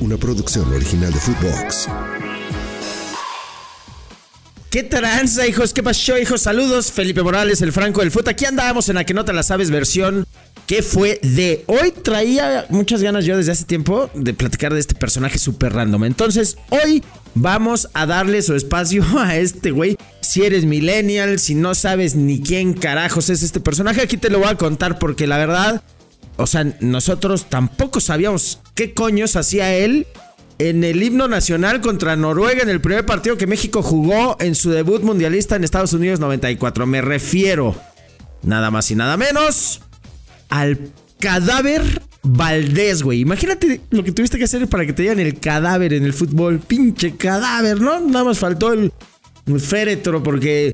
una producción original de Footbox. ¿Qué tranza, hijos? ¿Qué pasó, hijos? Saludos, Felipe Morales, el Franco del Fut. Aquí andábamos en A que no te la sabes, versión que fue de hoy. Traía muchas ganas yo desde hace tiempo de platicar de este personaje súper random. Entonces, hoy vamos a darle su espacio a este güey. Si eres millennial, si no sabes ni quién carajos es este personaje, aquí te lo voy a contar porque la verdad, o sea, nosotros tampoco sabíamos qué coños hacía él en el himno nacional contra Noruega en el primer partido que México jugó en su debut mundialista en Estados Unidos 94. Me refiero, nada más y nada menos, al Cadáver Valdés, güey. Imagínate lo que tuviste que hacer para que te dieran el cadáver en el fútbol. Pinche cadáver, ¿no? Nada más faltó el féretro porque,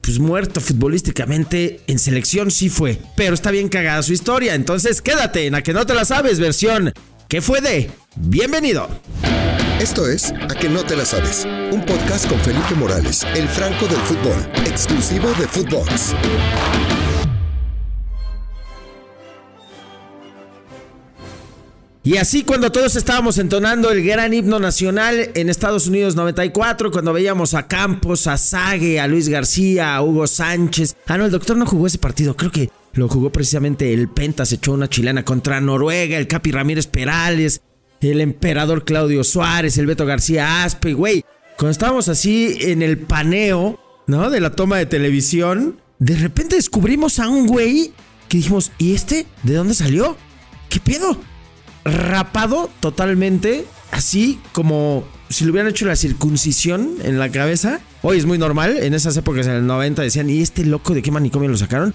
pues, muerto futbolísticamente en selección sí fue. Pero está bien cagada su historia. Entonces quédate en A que no te la sabes, versión ¿qué fue de? Bienvenido. Esto es A que no te la sabes, un podcast con Felipe Morales, el Franco del Fútbol, exclusivo de Footbox. Y así, cuando todos estábamos entonando el gran himno nacional en Estados Unidos 94, cuando veíamos a Campos, a Zague, a Luis García, a Hugo Sánchez. Ah, no, el doctor no jugó ese partido, creo que lo jugó precisamente el Penta, se echó una chilena contra Noruega, el Capi Ramírez Perales, el emperador Claudio Suárez, el Beto García Aspe, güey. Cuando estábamos así en el paneo, ¿no?, de la toma de televisión, de repente descubrimos a un güey que dijimos, ¿y este? ¿De dónde salió? ¿Qué pedo? Rapado totalmente, así como si le hubieran hecho la circuncisión en la cabeza. Hoy es muy normal, en esas épocas, en el 90, decían, ¿y este loco de qué manicomio lo sacaron?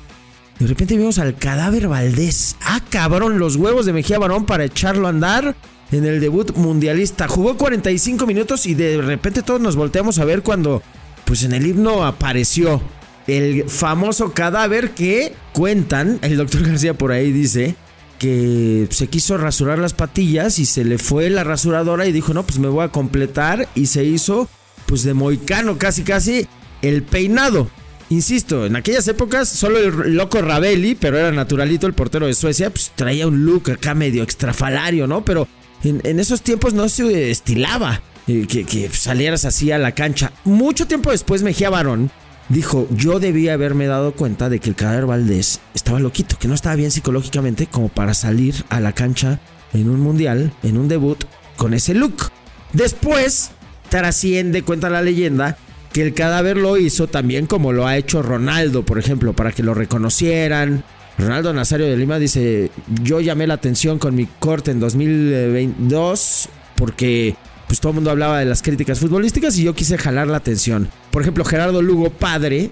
De repente vimos al Cadáver Valdés. Ah, cabrón, los huevos de Mejía Barón para echarlo a andar en el debut mundialista. Jugó 45 minutos y de repente todos nos volteamos a ver cuando, pues, en el himno apareció el famoso cadáver que cuentan, el doctor García por ahí dice que se quiso rasurar las patillas y se le fue la rasuradora y dijo, no, pues me voy a completar, y se hizo, pues, de mohicano casi casi el peinado. Insisto, en aquellas épocas solo el loco Ravelli, pero era naturalito, el portero de Suecia, pues traía un look acá medio extrafalario, ¿no? Pero en esos tiempos no se estilaba que salieras así a la cancha. Mucho tiempo después Mejía Barón dijo, yo debía haberme dado cuenta de que el Cadáver Valdés estaba loquito, que no estaba bien psicológicamente como para salir a la cancha en un mundial, en un debut, con ese look. Después trasciende, cuenta la leyenda, que el cadáver lo hizo también como lo ha hecho Ronaldo, por ejemplo, para que lo reconocieran. Ronaldo Nazario de Lima dice, yo llamé la atención con mi corte en 2022 porque, pues, todo el mundo hablaba de las críticas futbolísticas y yo quise jalar la atención. Por ejemplo, Gerardo Lugo, padre,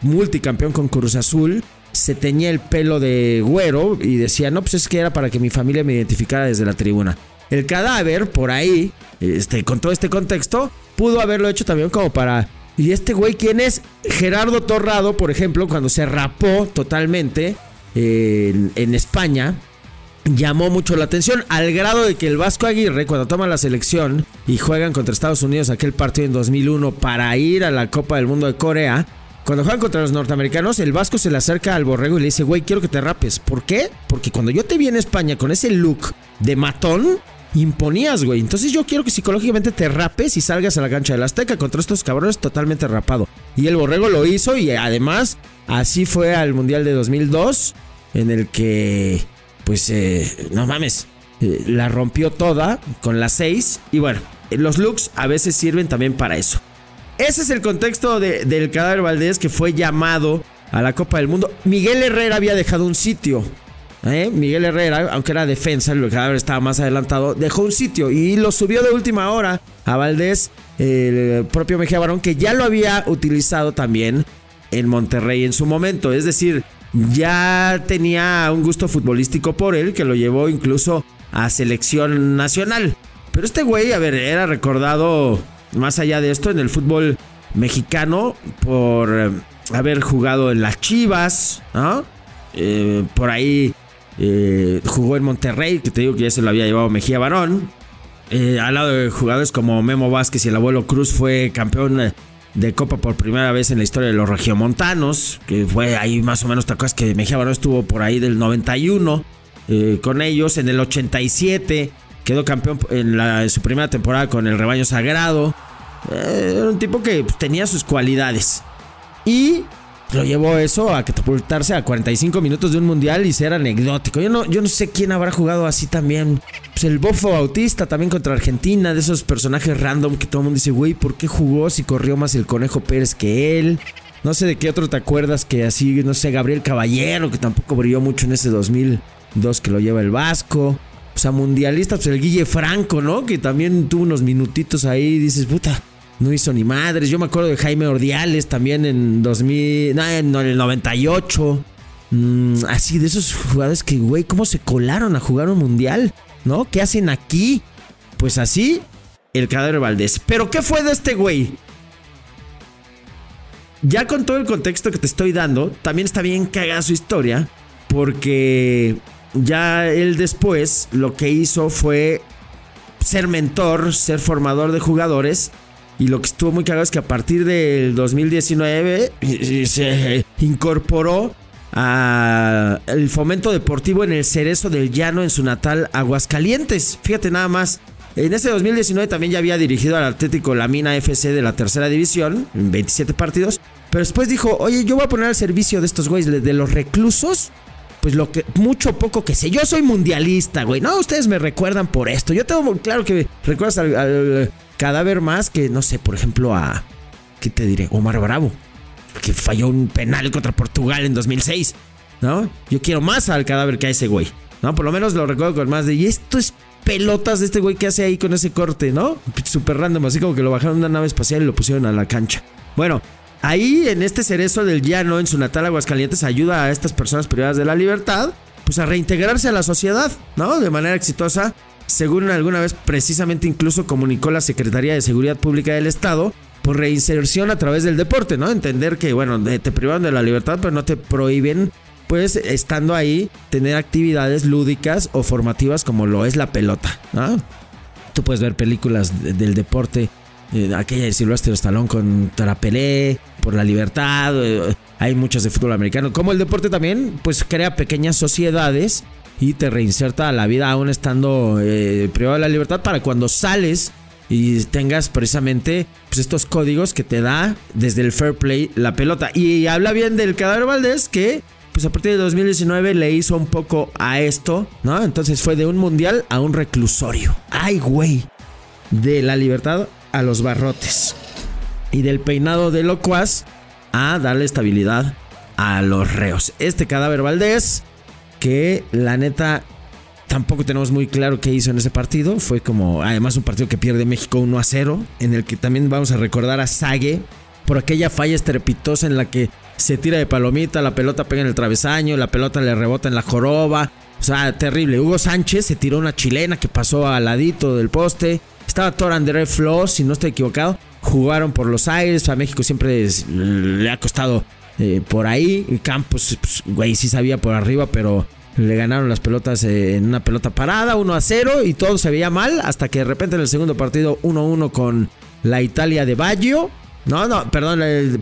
multicampeón con Cruz Azul, se teñía el pelo de güero y decía, no, pues es que era para que mi familia me identificara desde la tribuna. El cadáver, por ahí, con todo este contexto, pudo haberlo hecho también como para, ¿y este güey quién es? Gerardo Torrado, por ejemplo, cuando se rapó totalmente en España, llamó mucho la atención, al grado de que el Vasco Aguirre, cuando toma la selección y juegan contra Estados Unidos aquel partido en 2001 para ir a la Copa del Mundo de Corea, cuando juegan contra los norteamericanos, el Vasco se le acerca al borrego y le dice, güey, quiero que te rapes. ¿Por qué? Porque cuando yo te vi en España con ese look de matón, imponías, güey. Entonces yo quiero que psicológicamente te rapes y salgas a la cancha del Azteca contra estos cabrones totalmente rapado. Y el borrego lo hizo, y además así fue al Mundial de 2002, en el que, pues, no mames, la rompió toda con las 6. Y bueno, los looks a veces sirven también para eso. Ese es el contexto del Cadáver Valdés, que fue llamado a la Copa del Mundo. Miguel Herrera había dejado un sitio. Miguel Herrera, aunque era defensa, el Cadáver estaba más adelantado, dejó un sitio y lo subió de última hora a Valdés, el propio Mejía Barón, que ya lo había utilizado también en Monterrey en su momento. Es decir, ya tenía un gusto futbolístico por él, que lo llevó incluso a selección nacional. Pero este güey, a ver, era recordado más allá de esto en el fútbol mexicano por haber jugado en las Chivas, ¿no? Por ahí jugó en Monterrey, que te digo que ya se lo había llevado Mejía Barón, al lado de jugadores como Memo Vázquez, y el abuelo Cruz fue campeón de Copa por primera vez en la historia de los regiomontanos, que fue ahí más o menos, te acuerdas que Mejía Barón estuvo por ahí del 91 con ellos, en el 87 Quedó campeón en su primera temporada con el Rebaño Sagrado. Era un tipo que tenía sus cualidades. Y lo llevó eso a catapultarse a 45 minutos de un mundial y ser anecdótico. Yo no sé quién habrá jugado así también. Pues el Bofo Bautista también contra Argentina, de esos personajes random que todo el mundo dice, güey, ¿por qué jugó si corrió más el Conejo Pérez que él? No sé de qué otro te acuerdas que así, no sé, Gabriel Caballero, que tampoco brilló mucho en ese 2002 que lo lleva el Vasco. O sea, mundialistas, pues el Guille Franco, ¿no? Que también tuvo unos minutitos ahí, dices, puta, no hizo ni madres. Yo me acuerdo de Jaime Ordiales también en el 98. Así, de esos jugadores que, güey, ¿cómo se colaron a jugar un mundial? ¿No? ¿Qué hacen aquí? Pues así, el Cadáver Valdés. ¿Pero qué fue de este güey? Ya con todo el contexto que te estoy dando, también está bien cagada su historia, porque ya él después lo que hizo fue ser mentor, ser formador de jugadores. Y lo que estuvo muy cagado es que a partir del 2019 se incorporó al fomento deportivo en el Cerezo del Llano, en su natal Aguascalientes. Fíjate nada más. En ese 2019 también ya había dirigido al Atlético Lamina FC de la tercera división, en 27 partidos. Pero después dijo, oye, yo voy a poner al servicio de estos güeyes, de los reclusos, pues lo que mucho o poco que sé. Yo soy mundialista, güey. No, ustedes me recuerdan por esto. Yo tengo muy claro que recuerdas al Cadáver más que, no sé, por ejemplo, a, ¿qué te diré? Omar Bravo, que falló un penal contra Portugal en 2006, ¿no? Yo quiero más al Cadáver que a ese güey, ¿no? Por lo menos lo recuerdo con más de, y esto es pelotas de este güey que hace ahí con ese corte, ¿no? Súper random, así como que lo bajaron de una nave espacial y lo pusieron a la cancha. Bueno, ahí en este Cerezo del Llano, en su natal Aguascalientes, ayuda a estas personas privadas de la libertad, pues a reintegrarse a la sociedad, ¿no? De manera exitosa, según alguna vez precisamente incluso comunicó la Secretaría de Seguridad Pública del Estado, por reinserción a través del deporte, ¿no? Entender que, bueno, te privan de la libertad, pero no te prohíben, pues, estando ahí, tener actividades lúdicas o formativas como lo es la pelota, ¿no? Tú puedes ver películas del deporte. Aquella de Silvestre Stallone con Pelé, por la libertad. Hay muchas de fútbol americano. Como el deporte también, pues crea pequeñas sociedades y te reinserta a la vida aún estando privado de la libertad, para cuando sales y tengas precisamente, pues, estos códigos que te da desde el fair play la pelota. Y habla bien del Cadáver Valdés, que pues a partir de 2019 le hizo un poco a esto, ¿no? Entonces fue de un mundial a un reclusorio. ¡Ay, güey! De la libertad a los barrotes, y del peinado de locuaz a darle estabilidad a los reos. Este Cadáver Valdés, que la neta tampoco tenemos muy claro qué hizo en ese partido. Fue como, además, un partido que pierde México 1-0, en el que también vamos a recordar a Zague por aquella falla estrepitosa en la que se tira de palomita, la pelota pega en el travesaño, la pelota le rebota en la joroba. O sea, terrible. Hugo Sánchez se tiró una chilena que pasó al ladito del poste. Estaba Thor André Flos, si no estoy equivocado. Jugaron por los aires. A México siempre le ha costado por ahí. Campos, pues, güey, sí sabía por arriba, pero le ganaron las pelotas en una pelota parada, 1-0. Y todo se veía mal, hasta que de repente en el segundo partido, 1-1 con la Italia de Baggio.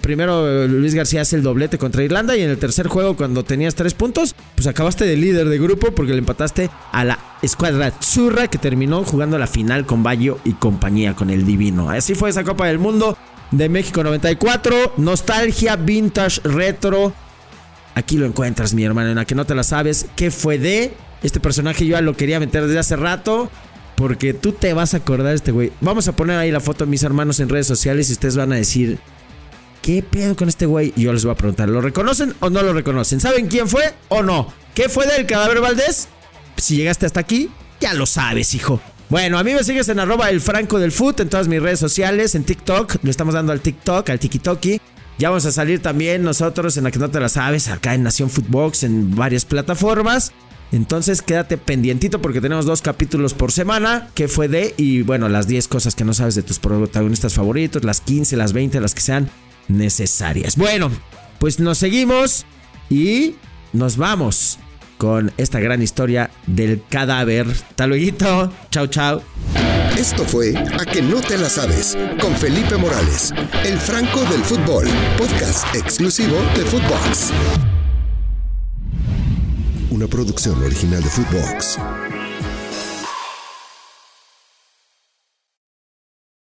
Primero Luis García hace el doblete contra Irlanda, y en el tercer juego, cuando tenías 3 puntos, pues acabaste de líder de grupo, porque le empataste a la escuadra Azzurra, que terminó jugando la final con Baggio y compañía, con el divino. Así fue esa Copa del Mundo de México 94. Nostalgia, vintage, retro. Aquí lo encuentras, mi hermano, en A que no te la sabes. ¿Qué fue de este personaje? Yo ya lo quería meter desde hace rato, porque tú te vas a acordar de este güey. Vamos a poner ahí la foto, mis hermanos, en redes sociales, y ustedes van a decir, ¿qué pedo con este güey? Y yo les voy a preguntar, ¿lo reconocen o no lo reconocen? ¿Saben quién fue o no? ¿Qué fue del Cadáver Valdés? Si llegaste hasta aquí, ya lo sabes, hijo. Bueno, a mí me sigues en @elfrancodelfut en todas mis redes sociales, en TikTok. Le estamos dando al TikTok, al TikToki. Ya vamos a salir también nosotros en A que no te la sabes, acá en Nación Footbox, en varias plataformas. Entonces quédate pendientito, porque tenemos 2 capítulos por semana, que fue de, y bueno, las 10 cosas que no sabes de tus protagonistas favoritos, las 15, las 20, las que sean necesarias. Bueno, pues nos seguimos y nos vamos con esta gran historia del Cadáver. Hasta luego, chao, chao. Esto fue A que no te la sabes, con Felipe Morales, el Franco del Fútbol, podcast exclusivo de Footbox. Una producción original de Footbox.